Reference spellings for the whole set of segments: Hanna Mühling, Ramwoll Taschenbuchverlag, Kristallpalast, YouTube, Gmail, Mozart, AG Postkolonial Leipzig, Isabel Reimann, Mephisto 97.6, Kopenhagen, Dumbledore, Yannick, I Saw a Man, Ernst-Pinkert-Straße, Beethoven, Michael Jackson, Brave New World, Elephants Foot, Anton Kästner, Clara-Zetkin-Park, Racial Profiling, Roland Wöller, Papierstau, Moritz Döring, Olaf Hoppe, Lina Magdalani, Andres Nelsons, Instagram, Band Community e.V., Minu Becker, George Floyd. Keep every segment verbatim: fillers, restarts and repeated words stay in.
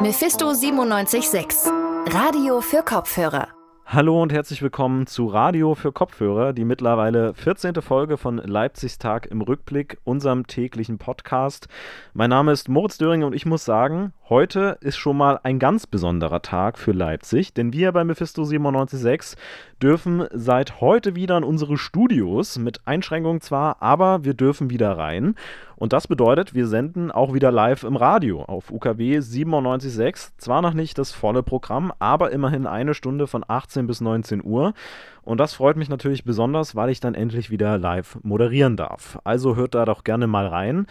Mephisto siebenundneunzig Komma sechs. Radio für Kopfhörer. Hallo und herzlich willkommen zu Radio für Kopfhörer, die mittlerweile vierzehnte Folge von Leipzigs Tag im Rückblick, unserem täglichen Podcast. Mein Name ist Moritz Döring und ich muss sagen, heute ist schon mal ein ganz besonderer Tag für Leipzig, denn wir bei Mephisto siebenundneunzig Komma sechs dürfen seit heute wieder in unsere Studios, mit Einschränkungen zwar, aber wir dürfen wieder rein. Und das bedeutet, wir senden auch wieder live im Radio auf U K W siebenundneunzig Komma sechs. Zwar noch nicht das volle Programm, aber immerhin eine Stunde von achtzehn bis neunzehn Uhr. Und das freut mich natürlich besonders, weil ich dann endlich wieder live moderieren darf. Also hört da doch gerne mal rein.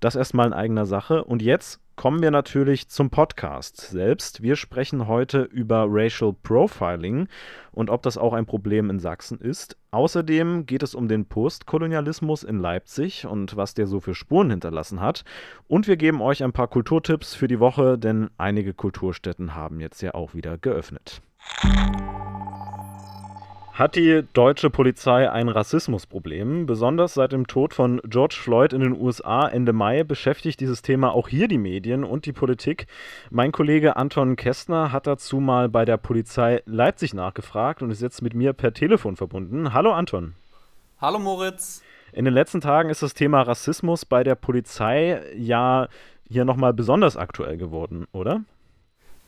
Das erstmal in eigener Sache. Und jetzt kommen wir natürlich zum Podcast selbst. Wir sprechen heute über Racial Profiling und ob das auch ein Problem in Sachsen ist. Außerdem geht es um den Postkolonialismus in Leipzig und was der so für Spuren hinterlassen hat. Und wir geben euch ein paar Kulturtipps für die Woche, denn einige Kulturstätten haben jetzt ja auch wieder geöffnet. Hat die deutsche Polizei ein Rassismusproblem? Besonders seit dem Tod von George Floyd in den U S A Ende Mai beschäftigt dieses Thema auch hier die Medien und die Politik. Mein Kollege Anton Kästner hat dazu mal bei der Polizei Leipzig nachgefragt und ist jetzt mit mir per Telefon verbunden. Hallo Anton. Hallo Moritz. In den letzten Tagen ist das Thema Rassismus bei der Polizei ja hier nochmal besonders aktuell geworden, oder?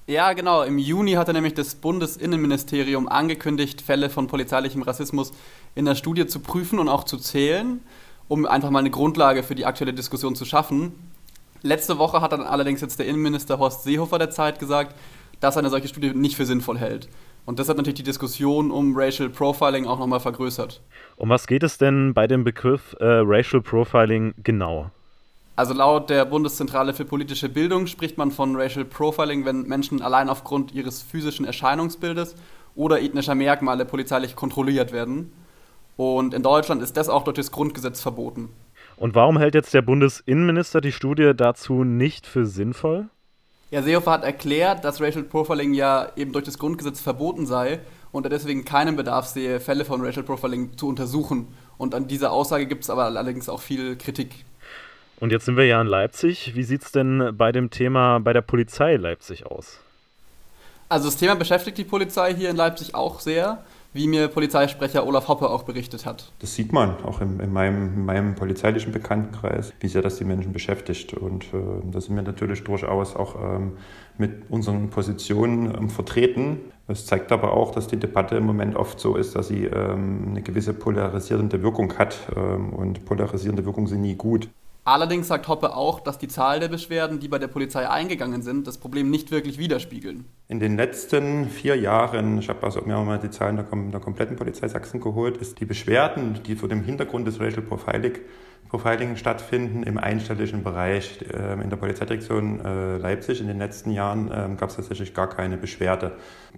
Ja, genau. Im Juni hatte nämlich das Bundesinnenministerium angekündigt, Fälle von polizeilichem Rassismus in der Studie zu prüfen und auch zu zählen, um einfach mal eine Grundlage für die aktuelle Diskussion zu schaffen. Letzte Woche hat dann allerdings jetzt der Innenminister Horst Seehofer der Zeit gesagt, dass er eine solche Studie nicht für sinnvoll hält. Und das hat natürlich die Diskussion um Racial Profiling auch nochmal vergrößert. Um was geht es denn bei dem Begriff äh, Racial Profiling genau? Also laut der Bundeszentrale für politische Bildung spricht man von Racial Profiling, wenn Menschen allein aufgrund ihres physischen Erscheinungsbildes oder ethnischer Merkmale polizeilich kontrolliert werden. Und in Deutschland ist das auch durch das Grundgesetz verboten. Und warum hält jetzt der Bundesinnenminister die Studie dazu nicht für sinnvoll? Ja, Seehofer hat erklärt, dass Racial Profiling ja eben durch das Grundgesetz verboten sei und er deswegen keinen Bedarf sehe, Fälle von Racial Profiling zu untersuchen. Und an dieser Aussage gibt es aber allerdings auch viel Kritik. Und jetzt sind wir ja in Leipzig. Wie sieht es denn bei dem Thema bei der Polizei Leipzig aus? Also das Thema beschäftigt die Polizei hier in Leipzig auch sehr, wie mir Polizeisprecher Olaf Hoppe auch berichtet hat. Das sieht man auch in, in, meinem, in meinem polizeilichen Bekanntenkreis, wie sehr das die Menschen beschäftigt. Und äh, da sind wir natürlich durchaus auch ähm, mit unseren Positionen ähm, vertreten. Es zeigt aber auch, dass die Debatte im Moment oft so ist, dass sie ähm, eine gewisse polarisierende Wirkung hat. Ähm, und polarisierende Wirkungen sind nie gut. Allerdings sagt Hoppe auch, dass die Zahl der Beschwerden, die bei der Polizei eingegangen sind, das Problem nicht wirklich widerspiegeln. In den letzten vier Jahren, ich habe also mir mal die Zahlen der, der kompletten Polizei Sachsen geholt, ist die Beschwerden, die vor dem Hintergrund des Racial Profiling, Profiling stattfinden, im einstelligen Bereich. In der Polizeidirektion Leipzig in den letzten Jahren gab es tatsächlich gar keine Beschwerde.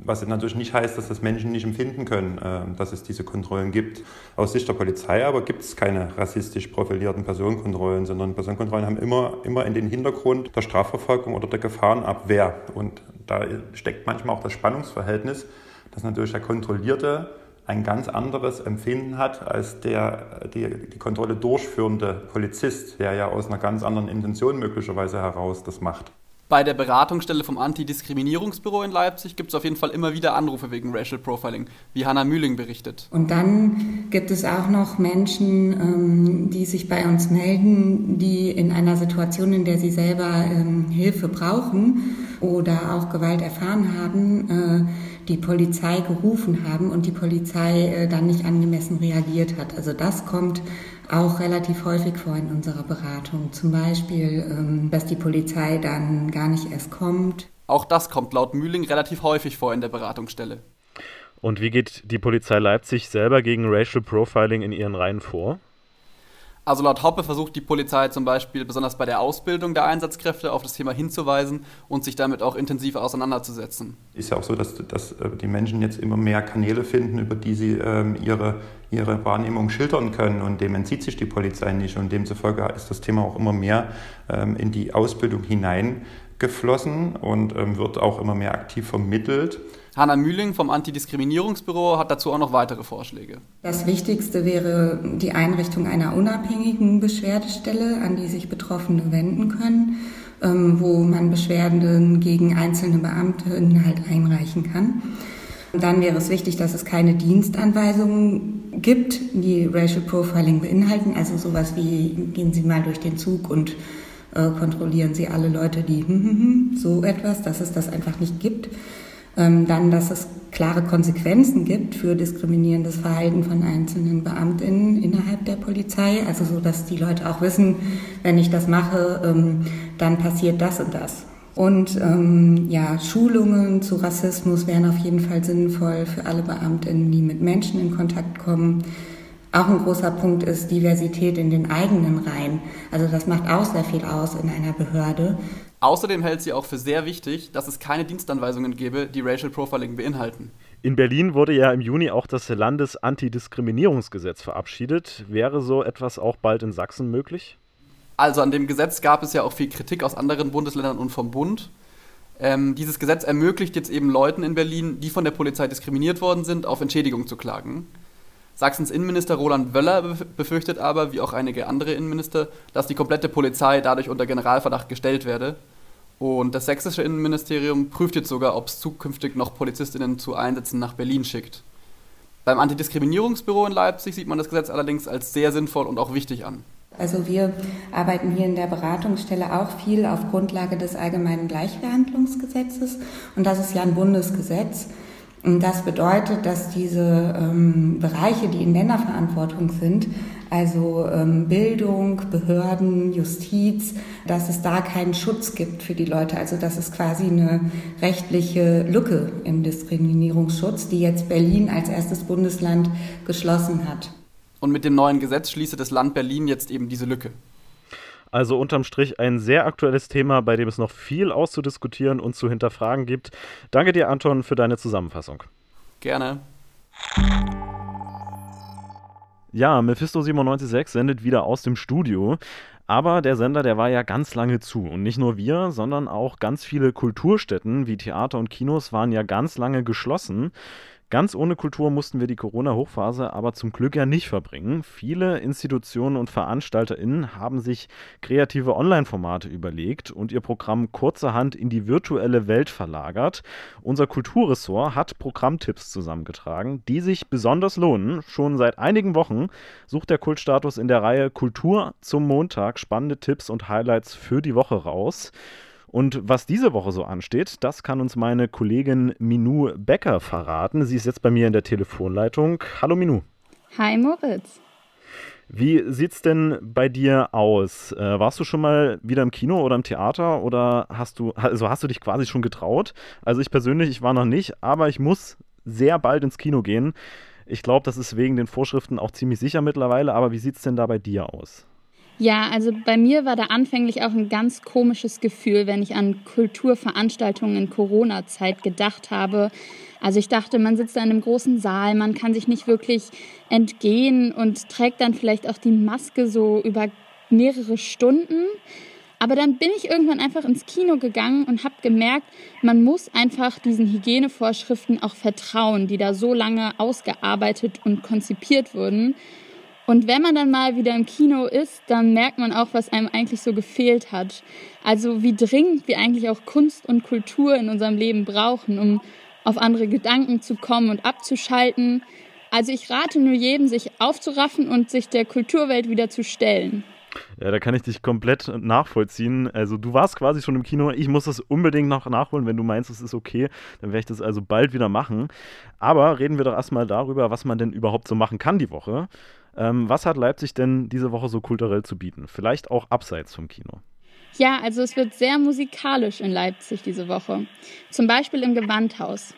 Was natürlich nicht heißt, dass das Menschen nicht empfinden können, dass es diese Kontrollen gibt. Aus Sicht der Polizei aber gibt es keine rassistisch profilierten Personenkontrollen, sondern Personenkontrollen haben immer, immer in den Hintergrund der Strafverfolgung oder der Gefahrenabwehr. Und da steckt manchmal auch das Spannungsverhältnis, dass natürlich der Kontrollierte ein ganz anderes Empfinden hat als der die, die Kontrolle durchführende Polizist, der ja aus einer ganz anderen Intention möglicherweise heraus das macht. Bei der Beratungsstelle vom Antidiskriminierungsbüro in Leipzig gibt es auf jeden Fall immer wieder Anrufe wegen Racial Profiling, wie Hanna Mühling berichtet. Und dann gibt es auch noch Menschen, die sich bei uns melden, die in einer Situation, in der sie selber Hilfe brauchen oder auch Gewalt erfahren haben, die Polizei gerufen haben und die Polizei dann nicht angemessen reagiert hat. Also das kommt auch relativ häufig vor in unserer Beratung. Zum Beispiel, dass die Polizei dann gar nicht erst kommt. Auch das kommt laut Mühling relativ häufig vor in der Beratungsstelle. Und wie geht die Polizei Leipzig selber gegen Racial Profiling in ihren Reihen vor? Also laut Hoppe versucht die Polizei zum Beispiel besonders bei der Ausbildung der Einsatzkräfte auf das Thema hinzuweisen und sich damit auch intensiv auseinanderzusetzen. Ist ja auch so, dass, dass die Menschen jetzt immer mehr Kanäle finden, über die sie ähm, ihre, ihre Wahrnehmung schildern können und dem entzieht sich die Polizei nicht und demzufolge ist das Thema auch immer mehr ähm, in die Ausbildung hineingeflossen und ähm, wird auch immer mehr aktiv vermittelt. Hanna Mühling vom Antidiskriminierungsbüro hat dazu auch noch weitere Vorschläge. Das Wichtigste wäre die Einrichtung einer unabhängigen Beschwerdestelle, an die sich Betroffene wenden können. ähm, wo man Beschwerden gegen einzelne Beamte halt einreichen kann. Und dann wäre es wichtig, dass es keine Dienstanweisungen gibt, die Racial Profiling beinhalten, also sowas wie, gehen Sie mal durch den Zug und äh, kontrollieren Sie alle Leute, die hm, hm, hm, so etwas, dass es das einfach nicht gibt. Ähm, dann, dass es klare Konsequenzen gibt für diskriminierendes Verhalten von einzelnen BeamtInnen innerhalb der Polizei, also so, dass die Leute auch wissen, wenn ich das mache, ähm, dann passiert das und das. Und ähm, ja, Schulungen zu Rassismus wären auf jeden Fall sinnvoll für alle BeamtInnen, die mit Menschen in Kontakt kommen. Auch ein großer Punkt ist Diversität in den eigenen Reihen. Also das macht auch sehr viel aus in einer Behörde. Außerdem hält sie auch für sehr wichtig, dass es keine Dienstanweisungen gäbe, die Racial Profiling beinhalten. In Berlin wurde ja im Juni auch das Landesantidiskriminierungsgesetz verabschiedet. Wäre so etwas auch bald in Sachsen möglich? Also an dem Gesetz gab es ja auch viel Kritik aus anderen Bundesländern und vom Bund. Ähm, dieses Gesetz ermöglicht jetzt eben Leuten in Berlin, die von der Polizei diskriminiert worden sind, auf Entschädigung zu klagen. Sachsens Innenminister Roland Wöller befürchtet aber, wie auch einige andere Innenminister, dass die komplette Polizei dadurch unter Generalverdacht gestellt werde. Und das sächsische Innenministerium prüft jetzt sogar, ob es zukünftig noch PolizistInnen zu Einsätzen nach Berlin schickt. Beim Antidiskriminierungsbüro in Leipzig sieht man das Gesetz allerdings als sehr sinnvoll und auch wichtig an. Also wir arbeiten hier in der Beratungsstelle auch viel auf Grundlage des Allgemeinen Gleichbehandlungsgesetzes. Und das ist ja ein Bundesgesetz. Und das bedeutet, dass diese ähm, Bereiche, die in Länderverantwortung sind, also ähm, Bildung, Behörden, Justiz, dass es da keinen Schutz gibt für die Leute. Also das ist quasi eine rechtliche Lücke im Diskriminierungsschutz, die jetzt Berlin als erstes Bundesland geschlossen hat. Und mit dem neuen Gesetz schließe das Land Berlin jetzt eben diese Lücke. Also unterm Strich ein sehr aktuelles Thema, bei dem es noch viel auszudiskutieren und zu hinterfragen gibt. Danke dir, Anton, für deine Zusammenfassung. Gerne. Ja, Mephisto siebenundneunzig Komma sechs sendet wieder aus dem Studio. Aber der Sender, der war ja ganz lange zu. Und nicht nur wir, sondern auch ganz viele Kulturstätten wie Theater und Kinos waren ja ganz lange geschlossen. Ganz ohne Kultur mussten wir die Corona-Hochphase aber zum Glück ja nicht verbringen. Viele Institutionen und VeranstalterInnen haben sich kreative Online-Formate überlegt und ihr Programm kurzerhand in die virtuelle Welt verlagert. Unser Kulturressort hat Programmtipps zusammengetragen, die sich besonders lohnen. Schon seit einigen Wochen sucht der Kultstatus in der Reihe Kultur zum Montag spannende Tipps und Highlights für die Woche raus. Und was diese Woche so ansteht, das kann uns meine Kollegin Minu Becker verraten. Sie ist jetzt bei mir in der Telefonleitung. Hallo Minu. Hi Moritz. Wie sieht's denn bei dir aus? Warst du schon mal wieder im Kino oder im Theater oder hast du, also hast du dich quasi schon getraut? Also ich persönlich, ich war noch nicht, aber ich muss sehr bald ins Kino gehen. Ich glaube, das ist wegen den Vorschriften auch ziemlich sicher mittlerweile. Aber wie sieht's denn da bei dir aus? Ja, also bei mir war da anfänglich auch ein ganz komisches Gefühl, wenn ich an Kulturveranstaltungen in Corona-Zeit gedacht habe. Also ich dachte, man sitzt da in einem großen Saal, man kann sich nicht wirklich entgehen und trägt dann vielleicht auch die Maske so über mehrere Stunden. Aber dann bin ich irgendwann einfach ins Kino gegangen und habe gemerkt, man muss einfach diesen Hygienevorschriften auch vertrauen, die da so lange ausgearbeitet und konzipiert wurden. Und wenn man dann mal wieder im Kino ist, dann merkt man auch, was einem eigentlich so gefehlt hat. Also wie dringend wir eigentlich auch Kunst und Kultur in unserem Leben brauchen, um auf andere Gedanken zu kommen und abzuschalten. Also ich rate nur jedem, sich aufzuraffen und sich der Kulturwelt wieder zu stellen. Ja, da kann ich dich komplett nachvollziehen. Also du warst quasi schon im Kino. Ich muss das unbedingt noch nachholen, wenn du meinst, es ist okay. Dann werde ich das also bald wieder machen. Aber reden wir doch erstmal darüber, was man denn überhaupt so machen kann die Woche. Ähm, was hat Leipzig denn diese Woche so kulturell zu bieten? Vielleicht auch abseits vom Kino. Ja, also es wird sehr musikalisch in Leipzig diese Woche. Zum Beispiel im Gewandhaus.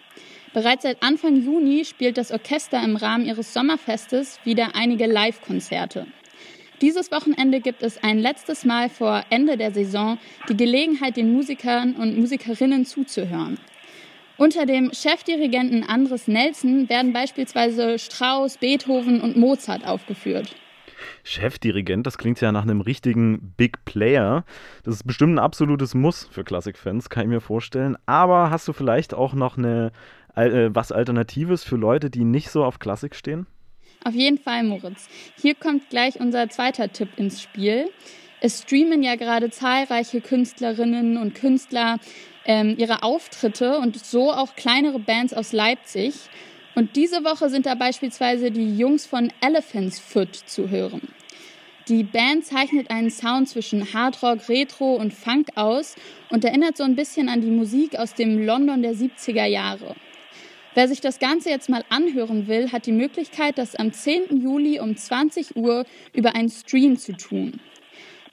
Bereits seit Anfang Juni spielt das Orchester im Rahmen ihres Sommerfestes wieder einige Live-Konzerte. Dieses Wochenende gibt es ein letztes Mal vor Ende der Saison die Gelegenheit, den Musikern und Musikerinnen zuzuhören. Unter dem Chefdirigenten Andres Nelsons werden beispielsweise Strauss, Beethoven und Mozart aufgeführt. Chefdirigent, das klingt ja nach einem richtigen Big Player. Das ist bestimmt ein absolutes Muss für Klassikfans, kann ich mir vorstellen. Aber hast du vielleicht auch noch eine, äh, was Alternatives für Leute, die nicht so auf Klassik stehen? Auf jeden Fall, Moritz. Hier kommt gleich unser zweiter Tipp ins Spiel. Es streamen ja gerade zahlreiche Künstlerinnen und Künstler ähm, ihre Auftritte und so auch kleinere Bands aus Leipzig. Und diese Woche sind da beispielsweise die Jungs von Elephants Foot zu hören. Die Band zeichnet einen Sound zwischen Hardrock, Retro und Funk aus und erinnert so ein bisschen an die Musik aus dem London der siebziger Jahre. Wer sich das Ganze jetzt mal anhören will, hat die Möglichkeit, das am zehnten Juli um zwanzig Uhr über einen Stream zu tun.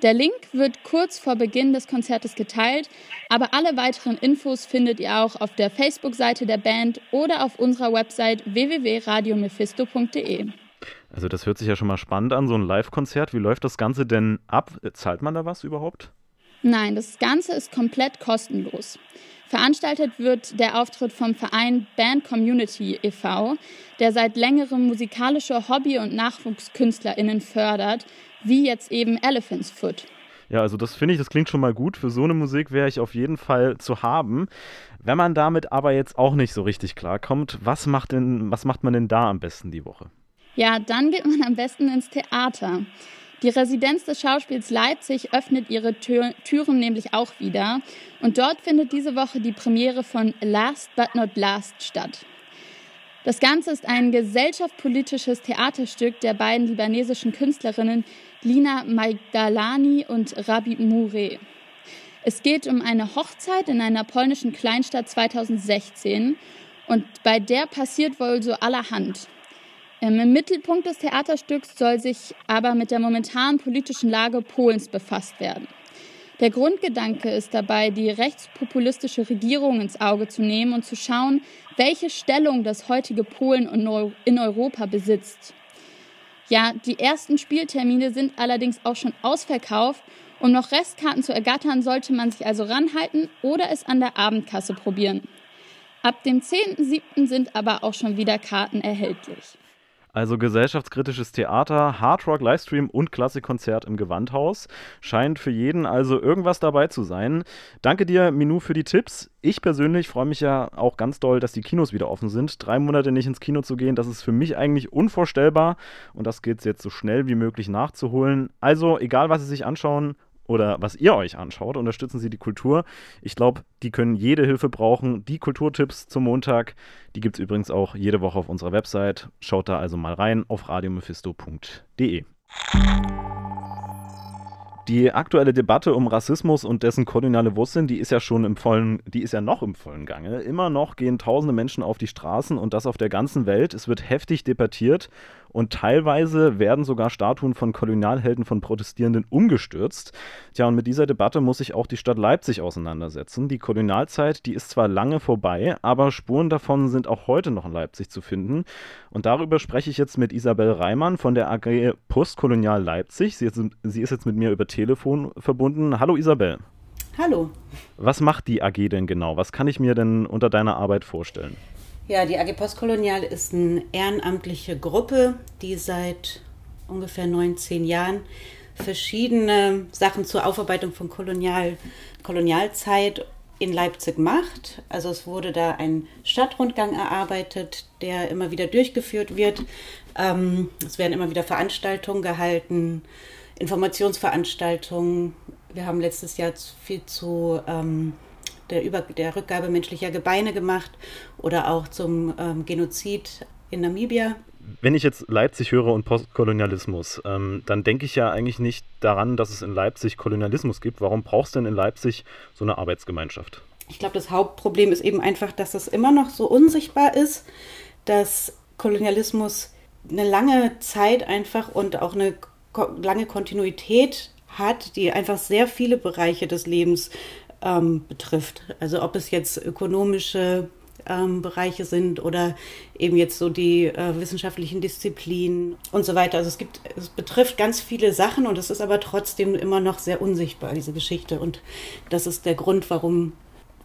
Der Link wird kurz vor Beginn des Konzertes geteilt, aber alle weiteren Infos findet ihr auch auf der Facebook-Seite der Band oder auf unserer Website w w w punkt radio mephisto punkt d e. Also das hört sich ja schon mal spannend an, so ein Live-Konzert. Wie läuft das Ganze denn ab? Zahlt man da was überhaupt? Nein, das Ganze ist komplett kostenlos. Veranstaltet wird der Auftritt vom Verein Band Community e V, der seit längerem musikalische Hobby- und NachwuchskünstlerInnen fördert, wie jetzt eben Elephants Foot. Ja, also das finde ich, das klingt schon mal gut. Für so eine Musik wäre ich auf jeden Fall zu haben. Wenn man damit aber jetzt auch nicht so richtig klarkommt, was macht denn, was macht man denn da am besten die Woche? Ja, dann geht man am besten ins Theater. Die Residenz des Schauspiels Leipzig öffnet ihre Tür- Türen nämlich auch wieder. Und dort findet diese Woche die Premiere von Last But Not Last statt. Das Ganze ist ein gesellschaftspolitisches Theaterstück der beiden libanesischen Künstlerinnen Lina Magdalani und Rabi Mure. Es geht um eine Hochzeit in einer polnischen Kleinstadt zweitausendsechzehn und bei der passiert wohl so allerhand. Im Mittelpunkt des Theaterstücks soll sich aber mit der momentanen politischen Lage Polens befasst werden. Der Grundgedanke ist dabei, die rechtspopulistische Regierung ins Auge zu nehmen und zu schauen, welche Stellung das heutige Polen in Europa besitzt. Ja, die ersten Spieltermine sind allerdings auch schon ausverkauft. Um noch Restkarten zu ergattern, sollte man sich also ranhalten oder es an der Abendkasse probieren. Ab dem zehnten siebten sind aber auch schon wieder Karten erhältlich. Also gesellschaftskritisches Theater, Hardrock-Livestream und Klassikkonzert im Gewandhaus. Scheint für jeden also irgendwas dabei zu sein. Danke dir, Minou, für die Tipps. Ich persönlich freue mich ja auch ganz doll, dass die Kinos wieder offen sind. Drei Monate nicht ins Kino zu gehen, das ist für mich eigentlich unvorstellbar. Und das gilt es jetzt so schnell wie möglich nachzuholen. Also egal, was Sie sich anschauen oder was ihr euch anschaut, unterstützen Sie die Kultur. Ich glaube, die können jede Hilfe brauchen. Die Kulturtipps zum Montag, die gibt es übrigens auch jede Woche auf unserer Website. Schaut da also mal rein auf radio mephisto punkt d e. Die aktuelle Debatte um Rassismus und dessen koloniale Wurzeln, die ist ja schon im vollen, die ist ja noch im vollen Gange. Immer noch gehen tausende Menschen auf die Straßen und das auf der ganzen Welt. Es wird heftig debattiert und teilweise werden sogar Statuen von Kolonialhelden von Protestierenden umgestürzt. Tja, und mit dieser Debatte muss sich auch die Stadt Leipzig auseinandersetzen. Die Kolonialzeit, die ist zwar lange vorbei, aber Spuren davon sind auch heute noch in Leipzig zu finden. Und darüber spreche ich jetzt mit Isabel Reimann von der A G Postkolonial Leipzig. Sie ist, sie ist jetzt mit mir über Telefon verbunden. Hallo Isabel. Hallo. Was macht die A G denn genau? Was kann ich mir denn unter deiner Arbeit vorstellen? Ja, die A G Postkolonial ist eine ehrenamtliche Gruppe, die seit ungefähr neunzehn Jahren verschiedene Sachen zur Aufarbeitung von Kolonial, Kolonialzeit in Leipzig macht. Also es wurde da ein Stadtrundgang erarbeitet, der immer wieder durchgeführt wird. Ähm, es werden immer wieder Veranstaltungen gehalten, Informationsveranstaltungen. Wir haben letztes Jahr viel zu ähm, der, Über- der Rückgabe menschlicher Gebeine gemacht oder auch zum ähm, Genozid in Namibia. Wenn ich jetzt Leipzig höre und Postkolonialismus, ähm, dann denke ich ja eigentlich nicht daran, dass es in Leipzig Kolonialismus gibt. Warum brauchst du denn in Leipzig so eine Arbeitsgemeinschaft? Ich glaube, das Hauptproblem ist eben einfach, dass es immer noch so unsichtbar ist, dass Kolonialismus eine lange Zeit einfach und auch eine lange Kontinuität hat, die einfach sehr viele Bereiche des Lebens ähm, betrifft. Also ob es jetzt ökonomische ähm, Bereiche sind oder eben jetzt so die äh, wissenschaftlichen Disziplinen und so weiter. Also es gibt, es betrifft ganz viele Sachen und es ist aber trotzdem immer noch sehr unsichtbar, diese Geschichte. Und das ist der Grund, warum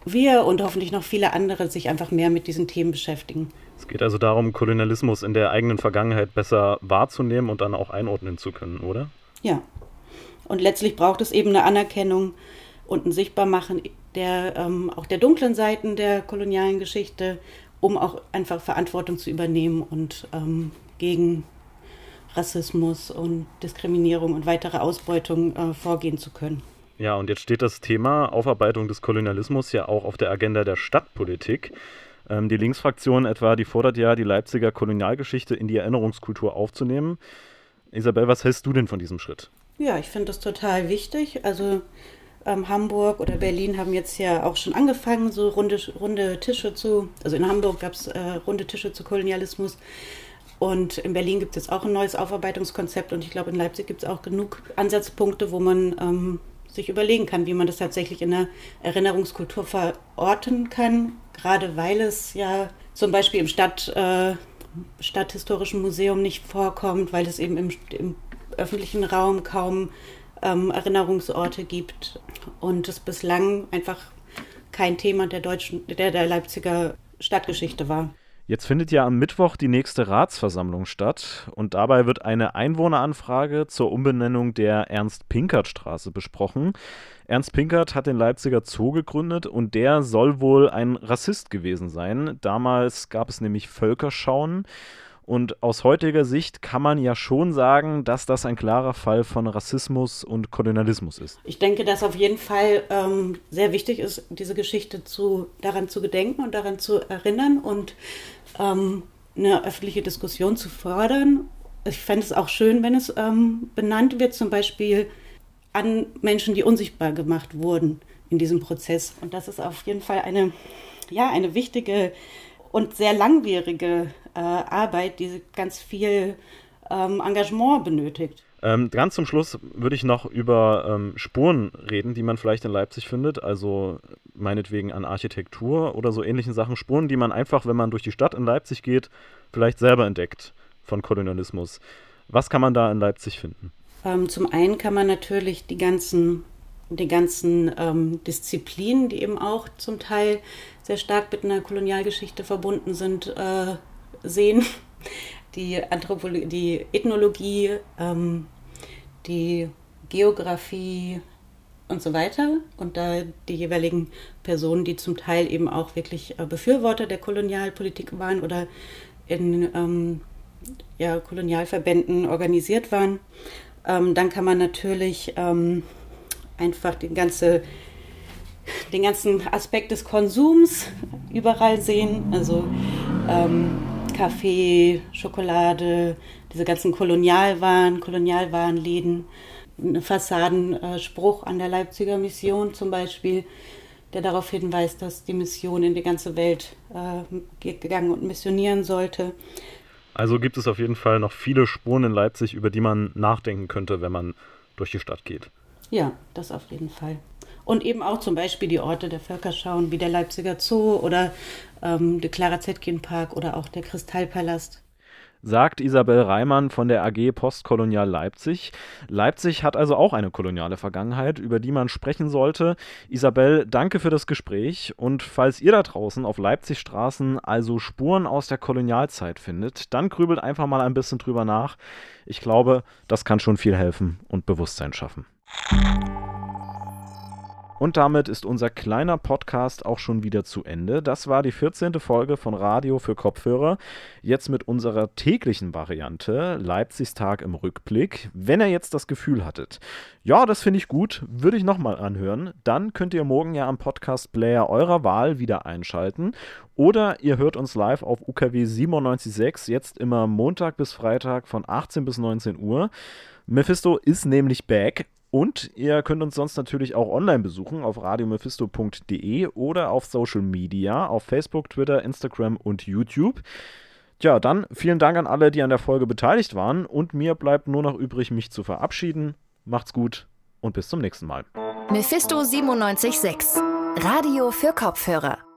wir und hoffentlich noch viele andere sich einfach mehr mit diesen Themen beschäftigen. Es geht also darum, Kolonialismus in der eigenen Vergangenheit besser wahrzunehmen und dann auch einordnen zu können, oder? Ja. Und letztlich braucht es eben eine Anerkennung und ein Sichtbarmachen der, ähm, auch der dunklen Seiten der kolonialen Geschichte, um auch einfach Verantwortung zu übernehmen und ähm, gegen Rassismus und Diskriminierung und weitere Ausbeutung äh, vorgehen zu können. Ja, und jetzt steht das Thema Aufarbeitung des Kolonialismus ja auch auf der Agenda der Stadtpolitik. Ähm, die Linksfraktion etwa, die fordert ja, die Leipziger Kolonialgeschichte in die Erinnerungskultur aufzunehmen. Isabel, was hältst du denn von diesem Schritt? Ja, ich finde das total wichtig. Also ähm, Hamburg oder Berlin haben jetzt ja auch schon angefangen, so runde, runde Tische zu, also in Hamburg gab es äh, runde Tische zu Kolonialismus. Und in Berlin gibt es jetzt auch ein neues Aufarbeitungskonzept und ich glaube, in Leipzig gibt es auch genug Ansatzpunkte, wo man ähm, sich überlegen kann, wie man das tatsächlich in der Erinnerungskultur verorten kann, gerade weil es ja zum Beispiel im Stadt, äh, Stadthistorischen Museum nicht vorkommt, weil es eben im, im öffentlichen Raum kaum ähm, Erinnerungsorte gibt und es bislang einfach kein Thema der deutschen, der, der Leipziger Stadtgeschichte war. Jetzt findet ja am Mittwoch die nächste Ratsversammlung statt und dabei wird eine Einwohneranfrage zur Umbenennung der Ernst-Pinkert-Straße besprochen. Ernst Pinkert hat den Leipziger Zoo gegründet und der soll wohl ein Rassist gewesen sein. Damals gab es nämlich Völkerschauen und aus heutiger Sicht kann man ja schon sagen, dass das ein klarer Fall von Rassismus und Kolonialismus ist. Ich denke, dass auf jeden Fall ähm, sehr wichtig ist, diese Geschichte zu, daran zu gedenken und daran zu erinnern und ähm, eine öffentliche Diskussion zu fördern. Ich fände es auch schön, wenn es ähm, benannt wird, zum Beispiel an Menschen, die unsichtbar gemacht wurden in diesem Prozess. Und das ist auf jeden Fall eine, ja, eine wichtige und sehr langwierige äh, Arbeit, die ganz viel ähm, Engagement benötigt. Ähm, ganz zum Schluss würde ich noch über ähm, Spuren reden, die man vielleicht in Leipzig findet, also meinetwegen an Architektur oder so ähnlichen Sachen. Spuren, die man einfach, wenn man durch die Stadt in Leipzig geht, vielleicht selber entdeckt von Kolonialismus. Was kann man da in Leipzig finden? Ähm, zum einen kann man natürlich die ganzen, die ganzen ähm, Disziplinen, die eben auch zum Teil sehr stark mit einer Kolonialgeschichte verbunden sind, äh, sehen. Die Anthropologie, die Ethnologie, ähm, die Geografie und so weiter. Und da die jeweiligen Personen, die zum Teil eben auch wirklich äh, Befürworter der Kolonialpolitik waren oder in ähm, ja, Kolonialverbänden organisiert waren. Ähm, dann kann man natürlich ähm, einfach den ganzen, den ganzen Aspekt des Konsums überall sehen. Also ähm, Kaffee, Schokolade, diese ganzen Kolonialwaren, Kolonialwarenläden, einen Fassadenspruch an der Leipziger Mission zum Beispiel, der darauf hinweist, dass die Mission in die ganze Welt äh, gegangen und missionieren sollte. Also gibt es auf jeden Fall noch viele Spuren in Leipzig, über die man nachdenken könnte, wenn man durch die Stadt geht. Ja, das auf jeden Fall. Und eben auch zum Beispiel die Orte der Völkerschauen, wie der Leipziger Zoo oder ähm, der Clara-Zetkin-Park oder auch der Kristallpalast. Sagt Isabel Reimann von der A G Postkolonial Leipzig. Leipzig hat also auch eine koloniale Vergangenheit, über die man sprechen sollte. Isabel, danke für das Gespräch. Und falls ihr da draußen auf Leipzigstraßen also Spuren aus der Kolonialzeit findet, dann grübelt einfach mal ein bisschen drüber nach. Ich glaube, das kann schon viel helfen und Bewusstsein schaffen. Und damit ist unser kleiner Podcast auch schon wieder zu Ende. Das war die vierzehnte Folge von Radio für Kopfhörer. Jetzt mit unserer täglichen Variante, Leipzigs Tag im Rückblick. Wenn ihr jetzt das Gefühl hattet, ja, das finde ich gut, würde ich nochmal anhören, dann könnt ihr morgen ja am Podcast-Player eurer Wahl wieder einschalten. Oder ihr hört uns live auf U K W siebenundneunzig Komma sechs, jetzt immer Montag bis Freitag von achtzehn bis neunzehn Uhr. Mephisto ist nämlich back. Und ihr könnt uns sonst natürlich auch online besuchen auf radio mephisto punkt de oder auf Social Media, auf Facebook, Twitter, Instagram und YouTube. Tja, dann vielen Dank an alle, die an der Folge beteiligt waren. Und mir bleibt nur noch übrig, mich zu verabschieden. Macht's gut und bis zum nächsten Mal. Mephisto siebenundneunzig Komma sechs, Radio für Kopfhörer.